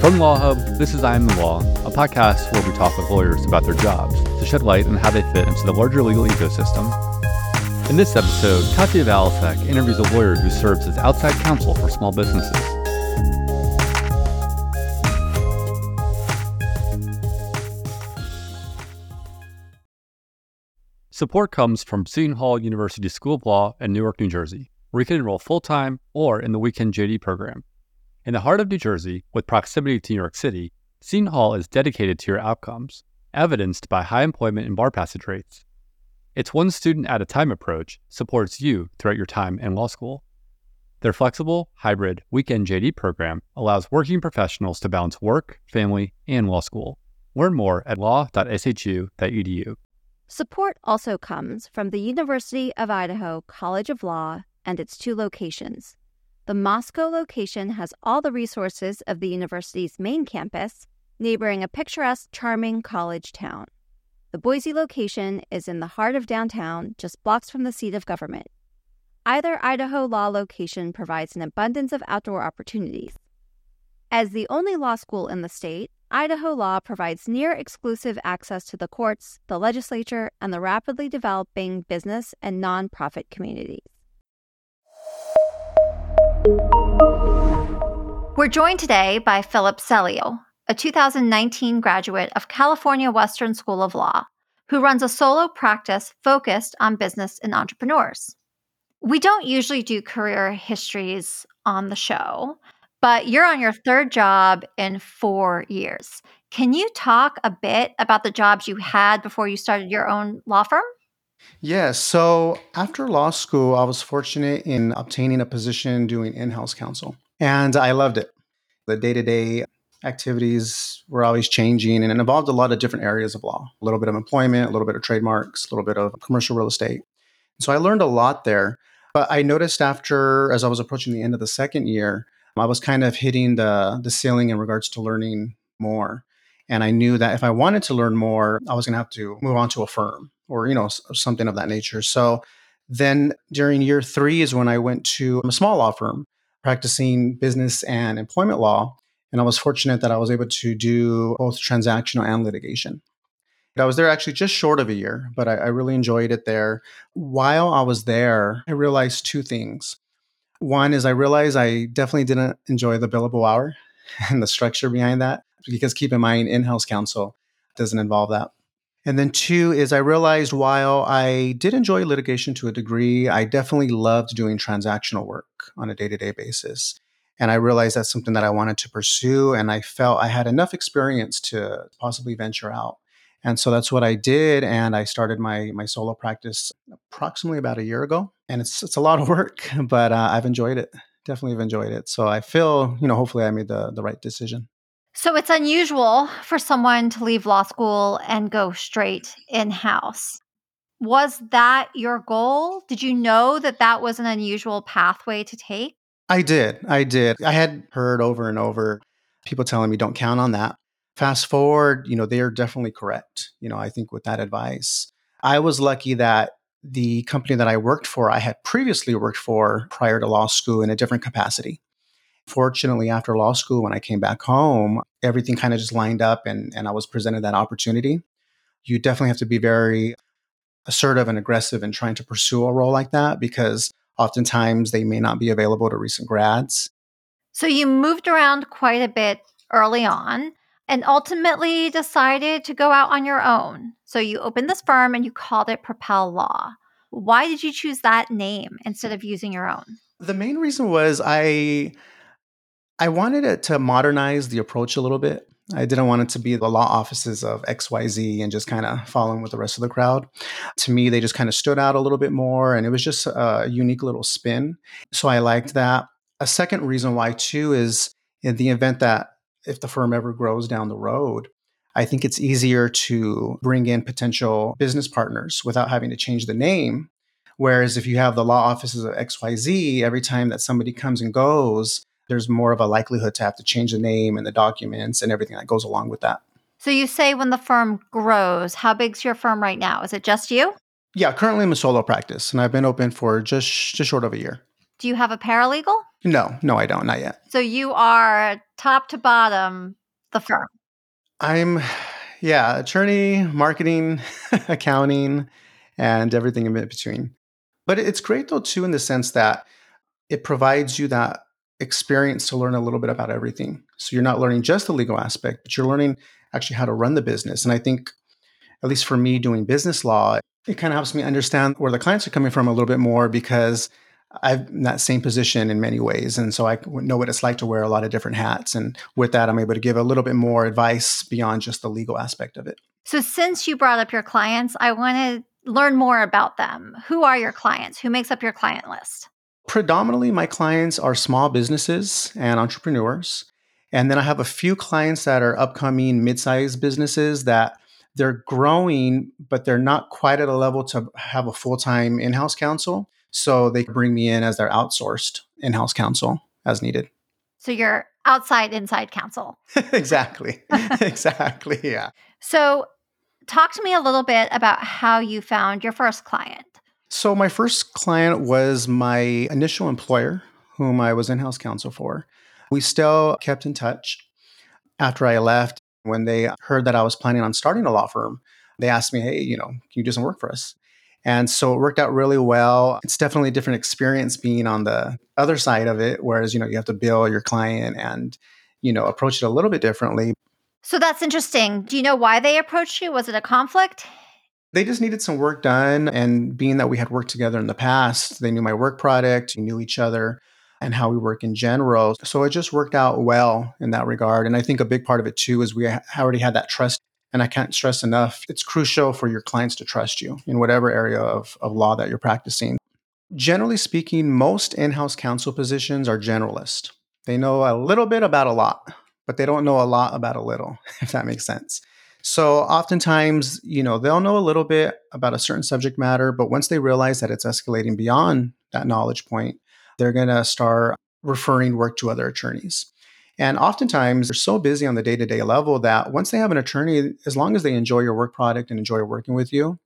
From Law Hub, this is I Am The Law, a podcast where we talk with lawyers about their jobs to shed light on how they fit into the larger legal ecosystem. In this episode, Katya Valasek interviews a lawyer who serves as outside counsel for small businesses. Support comes from Seton Hall University School of Law in Newark, New Jersey, where you can enroll full-time or in the weekend JD program. In the heart of New Jersey, with proximity to New York City, Seton Hall is dedicated to your outcomes, evidenced by high employment and bar passage rates. Its one student at a time approach supports you throughout your time in law school. Their flexible, hybrid, weekend JD program allows working professionals to balance work, family, and law school. Learn more at law.shu.edu. Support also comes from the University of Idaho College of Law and its two locations. The Moscow location has all the resources of the university's main campus, neighboring a picturesque, charming college town. The Boise location is in the heart of downtown, just blocks from the seat of government. Either Idaho Law location provides an abundance of outdoor opportunities. As the only law school in the state, Idaho Law provides near-exclusive access to the courts, the legislature, and the rapidly developing business and nonprofit communities. We're joined today by Philip Selio, a 2019 graduate of California Western School of Law, who runs a solo practice focused on business and entrepreneurs. We don't usually do career histories on the show, but you're on your third job in 4 years. Can you talk a bit about the jobs you had before you started your own law firm? Yeah. So after law school, I was fortunate in obtaining a position doing in-house counsel, and I loved it. The day-to-day activities were always changing, and it involved a lot of different areas of law, a little bit of employment, a little bit of trademarks, a little bit of commercial real estate. So I learned a lot there, but I noticed as I was approaching the end of the second year, I was kind of hitting the ceiling in regards to learning more. And I knew that if I wanted to learn more, I was going to have to move on to a firm or, something of that nature. So then during year three is when I went to a small law firm practicing business and employment law. And I was fortunate that I was able to do both transactional and litigation. I was there actually just short of a year, but I really enjoyed it there. While I was there, I realized two things. One is I realized I definitely didn't enjoy the billable hour and the structure behind that, because keep in mind, in-house counsel doesn't involve that. And then two is I realized while I did enjoy litigation to a degree, I definitely loved doing transactional work on a day-to-day basis. And I realized that's something that I wanted to pursue, and I felt I had enough experience to possibly venture out. And so that's what I did. And I started my solo practice approximately about a year ago. And it's a lot of work, but I've enjoyed it. Definitely have enjoyed it. So I feel, hopefully I made the right decision. So it's unusual for someone to leave law school and go straight in-house. Was that your goal? Did you know that was an unusual pathway to take? I did. I had heard over and over people telling me, don't count on that. Fast forward, they are definitely correct. I think with that advice, I was lucky that the company that I worked for, I had previously worked for prior to law school in a different capacity. Fortunately, after law school, when I came back home, everything kind of just lined up and I was presented that opportunity. You definitely have to be very assertive and aggressive in trying to pursue a role like that, because oftentimes they may not be available to recent grads. So you moved around quite a bit early on, and ultimately decided to go out on your own. So you opened this firm and you called it Propel Law. Why did you choose that name instead of using your own? The main reason was I wanted it to modernize the approach a little bit. I didn't want it to be the law offices of XYZ and just kind of following with the rest of the crowd. To me, they just kind of stood out a little bit more, and it was just a unique little spin. So I liked that. A second reason why, too, is in the event that if the firm ever grows down the road, I think it's easier to bring in potential business partners without having to change the name. Whereas if you have the law offices of XYZ, every time that somebody comes and goes, there's more of a likelihood to have to change the name and the documents and everything that goes along with that. So you say when the firm grows, how big's your firm right now? Is it just you? Yeah, currently I'm a solo practice and I've been open for just short of a year. Do you have a paralegal? No, I don't. Not yet. So you are top to bottom, the firm. I'm attorney, marketing, accounting, and everything in between. But it's great though too in the sense that it provides you that experience to learn a little bit about everything. So you're not learning just the legal aspect, but you're learning actually how to run the business. And I think, at least for me doing business law, it kind of helps me understand where the clients are coming from a little bit more because I'm in that same position in many ways. And so I know what it's like to wear a lot of different hats. And with that, I'm able to give a little bit more advice beyond just the legal aspect of it. So since you brought up your clients, I want to learn more about them. Who are your clients? Who makes up your client list? Predominantly, my clients are small businesses and entrepreneurs. And then I have a few clients that are upcoming mid-sized businesses that they're growing, but they're not quite at a level to have a full-time in-house counsel. So they bring me in as their outsourced in-house counsel as needed. So you're outside, inside counsel. Exactly. Exactly. Yeah. So talk to me a little bit about how you found your first client. So my first client was my initial employer, whom I was in-house counsel for. We still kept in touch. After I left, when they heard that I was planning on starting a law firm, they asked me, hey, can you do some work for us? And so it worked out really well. It's definitely a different experience being on the other side of it, whereas, you have to bill your client and, approach it a little bit differently. So that's interesting. Do you know why they approached you? Was it a conflict? They just needed some work done. And being that we had worked together in the past, they knew my work product, we knew each other and how we work in general. So it just worked out well in that regard. And I think a big part of it too is we already had that trust. And I can't stress enough, it's crucial for your clients to trust you in whatever area of law that you're practicing. Generally speaking, most in-house counsel positions are generalist. They know a little bit about a lot, but they don't know a lot about a little, if that makes sense. So oftentimes, they'll know a little bit about a certain subject matter, but once they realize that it's escalating beyond that knowledge point, they're going to start referring work to other attorneys. And oftentimes, they're so busy on the day-to-day level that once they have an attorney, as long as they enjoy your work product and enjoy working with you,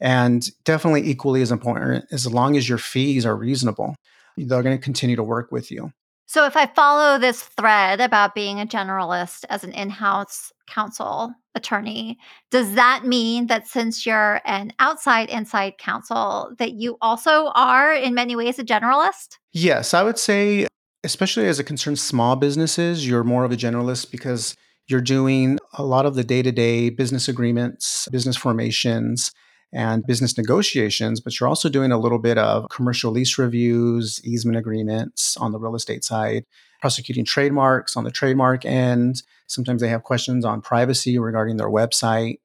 and definitely equally as important, as long as your fees are reasonable, they're going to continue to work with you. So if I follow this thread about being a generalist as an in-house counsel attorney, does that mean that since you're an outside-inside counsel, that you also are in many ways a generalist? Yes, I would say, especially as it concerns small businesses, you're more of a generalist because you're doing a lot of the day-to-day business agreements, business formations, and business negotiations, but you're also doing a little bit of commercial lease reviews, easement agreements on the real estate side, prosecuting trademarks on the trademark end. Sometimes they have questions on privacy regarding their website.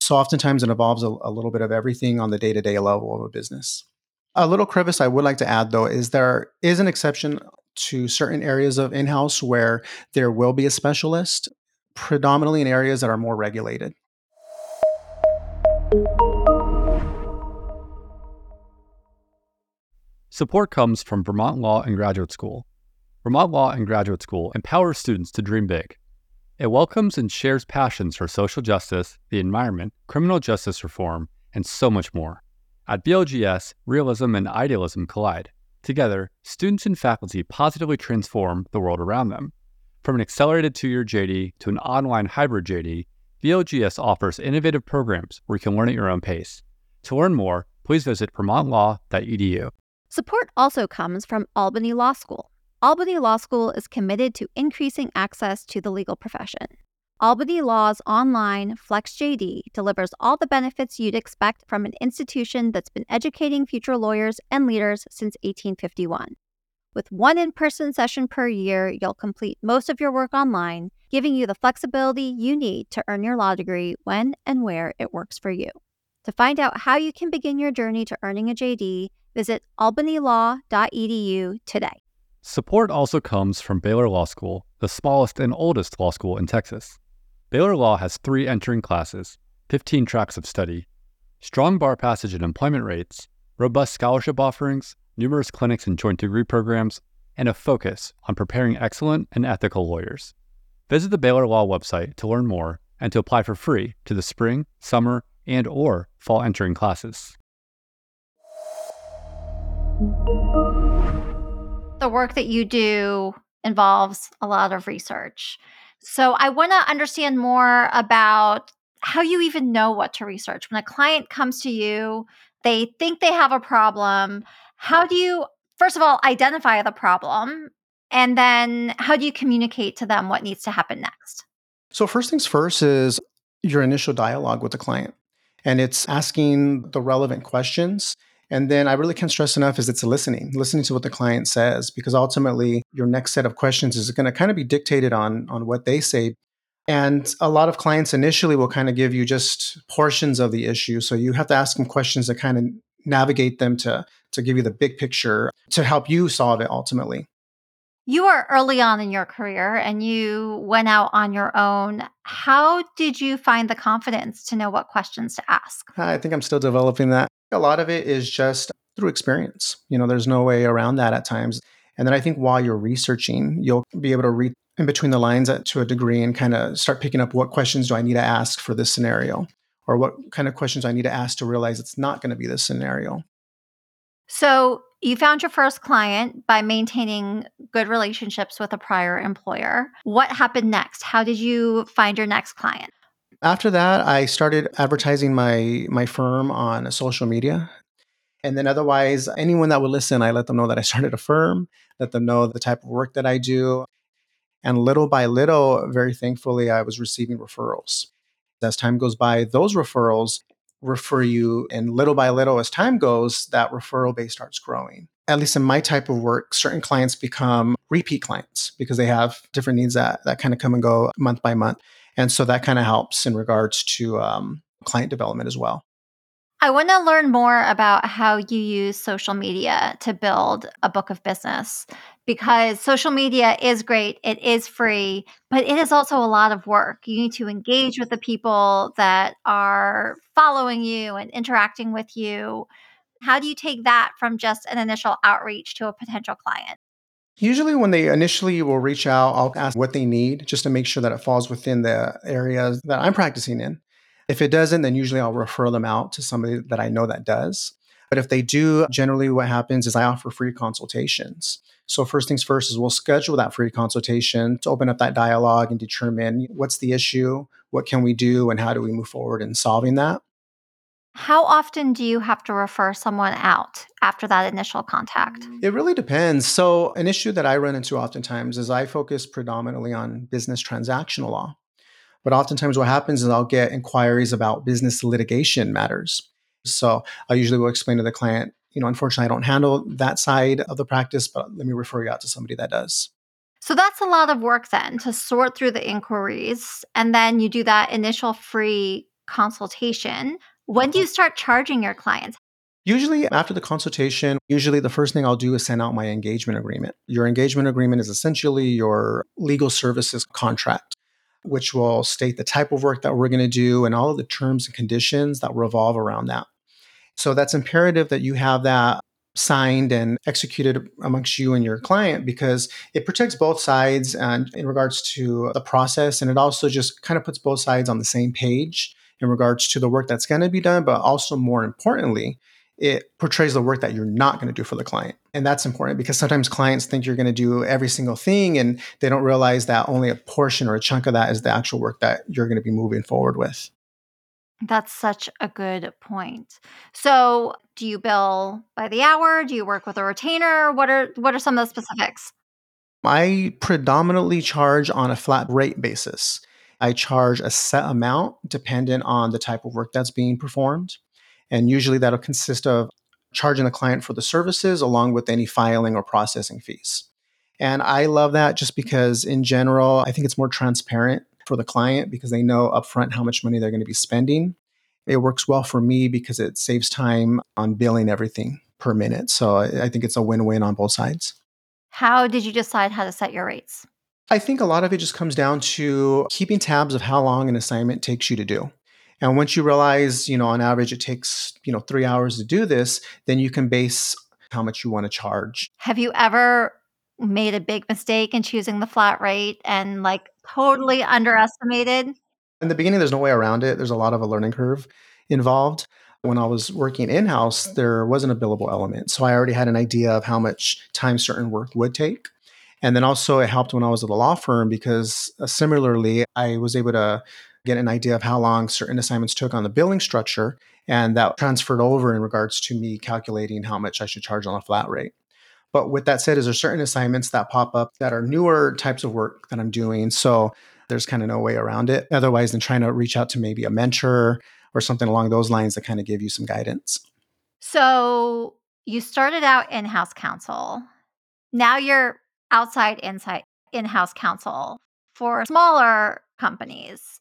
So oftentimes it involves a little bit of everything on the day-to-day level of a business. A little crevice I would like to add, though, is there is an exception to certain areas of in-house where there will be a specialist, predominantly in areas that are more regulated. Support comes from Vermont Law and Graduate School. Vermont Law and Graduate School empowers students to dream big. It welcomes and shares passions for social justice, the environment, criminal justice reform, and so much more. At BLGS, realism and idealism collide. Together, students and faculty positively transform the world around them. From an accelerated two-year JD to an online hybrid JD, VLGS offers innovative programs where you can learn at your own pace. To learn more, please visit vermontlaw.edu. Support also comes from Albany Law School. Albany Law School is committed to increasing access to the legal profession. Albany Law's online Flex JD delivers all the benefits you'd expect from an institution that's been educating future lawyers and leaders since 1851. With one in-person session per year, you'll complete most of your work online, giving you the flexibility you need to earn your law degree when and where it works for you. To find out how you can begin your journey to earning a JD, visit albanylaw.edu today. Support also comes from Baylor Law School, the smallest and oldest law school in Texas. Baylor Law has 3 entering classes, 15 tracks of study, strong bar passage and employment rates, robust scholarship offerings, numerous clinics and joint degree programs, and a focus on preparing excellent and ethical lawyers. Visit the Baylor Law website to learn more and to apply for free to the spring, summer, and or fall entering classes. The work that you do involves a lot of research. So I want to understand more about how you even know what to research. When a client comes to you, they think they have a problem. How do you, first of all, identify the problem? And then how do you communicate to them what needs to happen next? So first things first is your initial dialogue with the client. And it's asking the relevant questions. And then I really can't stress enough is it's listening to what the client says, because ultimately your next set of questions is going to kind of be dictated on what they say. And a lot of clients initially will kind of give you just portions of the issue. So you have to ask them questions that kind of navigate them to give you the big picture to help you solve it ultimately. You were early on in your career and you went out on your own. How did you find the confidence to know what questions to ask? I think I'm still developing that. A lot of it is just through experience. You know, there's no way around that at times. And then I think while you're researching, you'll be able to read in between the lines to a degree and kind of start picking up what questions do I need to ask for this scenario, or what kind of questions I need to ask to realize it's not going to be this scenario. So you found your first client by maintaining good relationships with a prior employer. What happened next? How did you find your next client? After that, I started advertising my firm on social media. And then otherwise, anyone that would listen, I let them know that I started a firm, let them know the type of work that I do. And little by little, very thankfully, I was receiving referrals. As time goes by, those referrals refer you. And little by little, as time goes, that referral base starts growing. At least in my type of work, certain clients become repeat clients because they have different needs that kind of come and go month by month. And so that kind of helps in regards to client development as well. I want to learn more about how you use social media to build a book of business, because social media is great. It is free, but it is also a lot of work. You need to engage with the people that are following you and interacting with you. How do you take that from just an initial outreach to a potential client? Usually when they initially will reach out, I'll ask what they need just to make sure that it falls within the areas that I'm practicing in. If it doesn't, then usually I'll refer them out to somebody that I know that does. But if they do, generally what happens is I offer free consultations. So first things first is we'll schedule that free consultation to open up that dialogue and determine what's the issue, what can we do, and how do we move forward in solving that. How often do you have to refer someone out after that initial contact? It really depends. So an issue that I run into oftentimes is I focus predominantly on business transactional law. But oftentimes what happens is I'll get inquiries about business litigation matters. So I usually will explain to the client, you know, unfortunately, I don't handle that side of the practice, but let me refer you out to somebody that does. So that's a lot of work then to sort through the inquiries. And then you do that initial free consultation. When do you start charging your clients? Usually after the consultation, the first thing I'll do is send out my engagement agreement. Your engagement agreement is essentially your legal services contract, which will state the type of work that we're going to do and all of the terms and conditions that revolve around that. So that's imperative that you have that signed and executed amongst you and your client, because it protects both sides and in regards to the process. And it also just kind of puts both sides on the same page in regards to the work that's going to be done, but also more importantly, it portrays the work that you're not going to do for the client. And that's important because sometimes clients think you're going to do every single thing and they don't realize that only a portion or a chunk of that is the actual work that you're going to be moving forward with. That's such a good point. So do you bill by the hour? Do you work with a retainer? What are some of the specifics? I predominantly charge on a flat rate basis. I charge a set amount dependent on the type of work that's being performed. And usually that'll consist of charging the client for the services along with any filing or processing fees. And I love that just because in general, I think it's more transparent for the client because they know upfront how much money they're going to be spending. It works well for me because it saves time on billing everything per minute. So I think it's a win-win on both sides. How did you decide how to set your rates? I think a lot of it just comes down to keeping tabs of how long an assignment takes you to do. And once you realize, on average, it takes, 3 hours to do this, then you can base how much you want to charge. Have you ever made a big mistake in choosing the flat rate and totally underestimated? In the beginning, there's no way around it. There's a lot of a learning curve involved. When I was working in-house, there wasn't a billable element. So I already had an idea of how much time certain work would take. And then also it helped when I was at a law firm because similarly, I was able to get an idea of how long certain assignments took on the billing structure. And that transferred over in regards to me calculating how much I should charge on a flat rate. But with that said, is there certain assignments that pop up that are newer types of work that I'm doing? So there's kind of no way around it. Otherwise, than trying to reach out to maybe a mentor or something along those lines that kind of give you some guidance. So you started out in-house counsel. Now you're outside insight in-house counsel for smaller companies.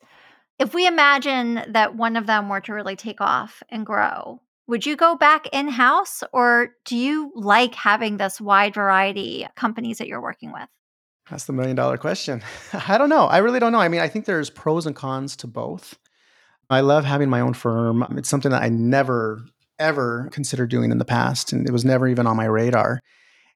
If we imagine that one of them were to really take off and grow, would you go back in-house or do you like having this wide variety of companies that you're working with? That's the million-dollar question. I don't know. I really don't know. I mean, I think there's pros and cons to both. I love having my own firm. It's something that I never, ever considered doing in the past, and it was never even on my radar.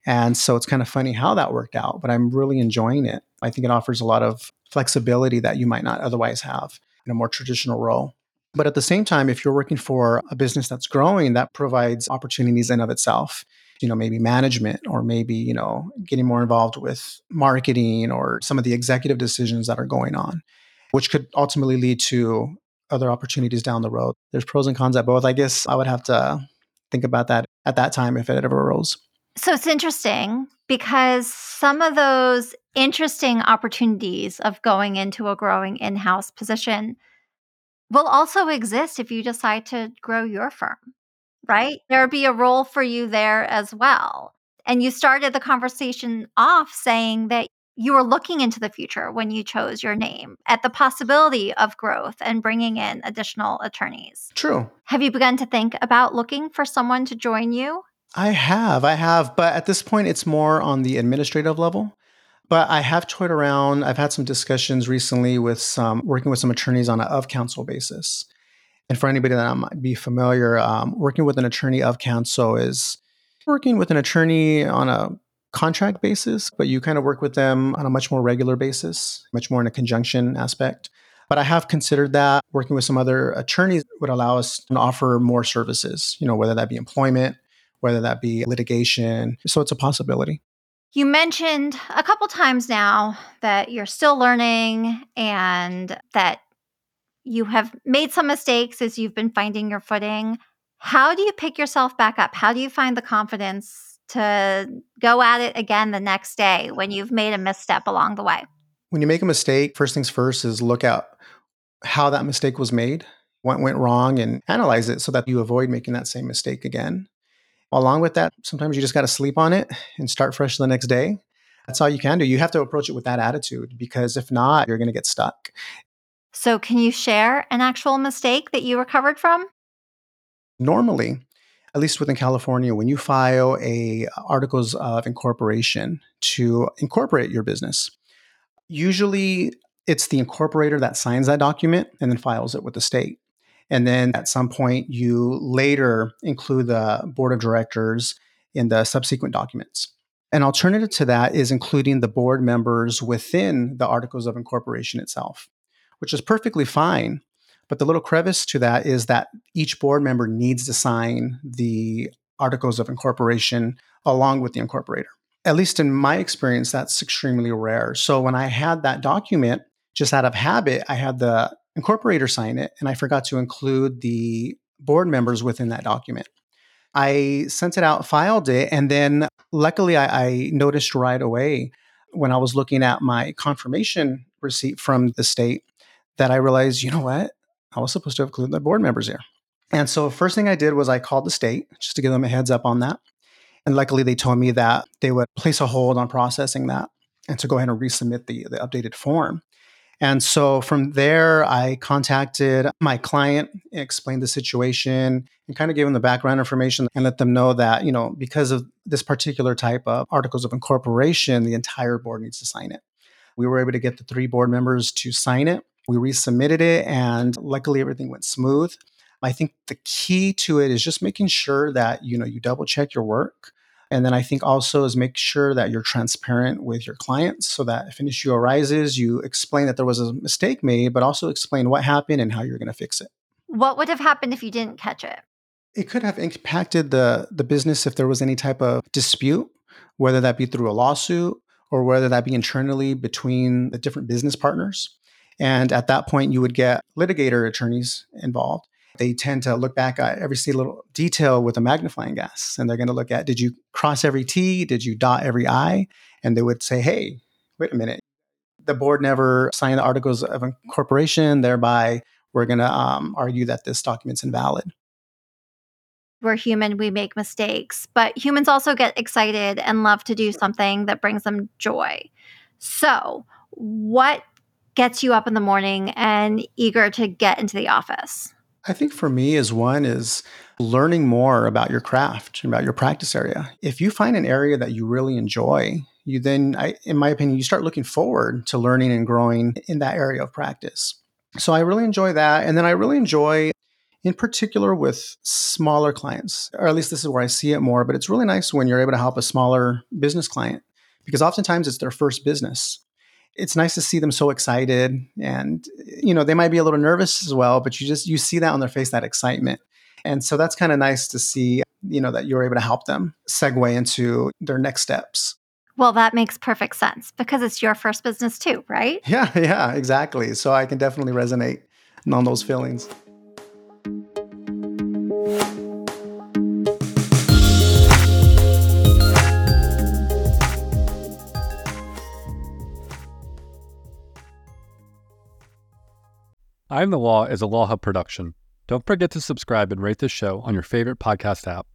And so it's kind of funny how that worked out, but I'm really enjoying it. I think it offers a lot of flexibility that you might not otherwise have in a more traditional role. But at the same time, if you're working for a business that's growing, that provides opportunities in of itself, maybe management or maybe, getting more involved with marketing or some of the executive decisions that are going on, which could ultimately lead to other opportunities down the road. There's pros and cons at both. I guess I would have to think about that at that time if it ever arose. So it's interesting because some of those interesting opportunities of going into a growing in-house position will also exist if you decide to grow your firm, right? There'll be a role for you there as well. And you started the conversation off saying that you were looking into the future when you chose your name at the possibility of growth and bringing in additional attorneys. True. Have you begun to think about looking for someone to join you? I have, but at this point, it's more on the administrative level. But I have toyed around. I've had some discussions recently with working with some attorneys on an of counsel basis. And for anybody that might be familiar, working with an attorney of counsel is working with an attorney on a contract basis, but you kind of work with them on a much more regular basis, much more in a conjunction aspect. But I have considered that working with some other attorneys would allow us to offer more services, whether that be employment, whether that be litigation. So it's a possibility. You mentioned a couple times now that you're still learning and that you have made some mistakes as you've been finding your footing. How do you pick yourself back up? How do you find the confidence to go at it again the next day when you've made a misstep along the way? When you make a mistake, first things first is look at how that mistake was made, what went wrong, and analyze it so that you avoid making that same mistake again. Along with that, sometimes you just got to sleep on it and start fresh the next day. That's all you can do. You have to approach it with that attitude because if not, you're going to get stuck. So can you share an actual mistake that you recovered from? Normally, at least within California, when you file a articles of incorporation to incorporate your business, usually it's the incorporator that signs that document and then files it with the state. And then at some point, you later include the board of directors in the subsequent documents. An alternative to that is including the board members within the articles of incorporation itself, which is perfectly fine. But the little crevice to that is that each board member needs to sign the articles of incorporation along with the incorporator. At least in my experience, that's extremely rare. So when I had that document, just out of habit, I had the incorporator sign it, and I forgot to include the board members within that document. I sent it out, filed it, and then luckily I noticed right away when I was looking at my confirmation receipt from the state that I realized, I was supposed to include the board members here. And so first thing I did was I called the state just to give them a heads up on that. And luckily they told me that they would place a hold on processing that and to go ahead and resubmit the updated form. And so from there, I contacted my client, explained the situation, and kind of gave them the background information and let them know that, because of this particular type of articles of incorporation, the entire board needs to sign it. We were able to get the 3 board members to sign it. We resubmitted it, and luckily everything went smooth. I think the key to it is just making sure that, you double check your work. And then I think also is make sure that you're transparent with your clients so that if an issue arises, you explain that there was a mistake made, but also explain what happened and how you're going to fix it. What would have happened if you didn't catch it? It could have impacted the business if there was any type of dispute, whether that be through a lawsuit or whether that be internally between the different business partners. And at that point, you would get litigator attorneys involved. They tend to look back at every little detail with a magnifying glass. And they're going to look at, did you cross every T? Did you dot every I? And they would say, hey, wait a minute. The board never signed the articles of incorporation. Thereby, we're going to argue that this document's invalid. We're human. We make mistakes. But humans also get excited and love to do something that brings them joy. So what gets you up in the morning and eager to get into the office? I think for me is learning more about your craft, about your practice area. If you find an area that you really enjoy, you then, in my opinion, you start looking forward to learning and growing in that area of practice. So I really enjoy that. And then I really enjoy, in particular, with smaller clients, or at least this is where I see it more, but it's really nice when you're able to help a smaller business client because oftentimes it's their first business. It's nice to see them so excited and, they might be a little nervous as well, but you see that on their face, that excitement. And so that's kind of nice to see, that you're able to help them segue into their next steps. Well, that makes perfect sense because it's your first business too, right? Yeah, exactly. So I can definitely resonate on those feelings. I Am The Law is a Law Hub production. Don't forget to subscribe and rate this show on your favorite podcast app.